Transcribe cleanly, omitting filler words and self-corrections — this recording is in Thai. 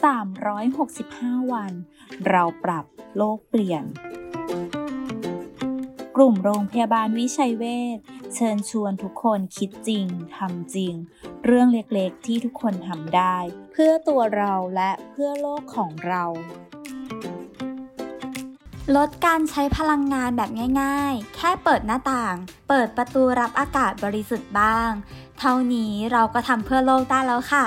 365 วันเราปรับโลกเปลี่ยนกลุ่มโรงพยาบาลวิชัยเวชเชิญชวนทุกคนคิดจริงทำจริงเรื่องเล็กๆที่ทุกคนทำได้เพื่อตัวเราและเพื่อโลกของเราลดการใช้พลังงานแบบง่ายๆแค่เปิดหน้าต่างเปิดประตูรับอากาศบริสุทธิ์บ้างเท่านี้เราก็ทำเพื่อโลกได้แล้วค่ะ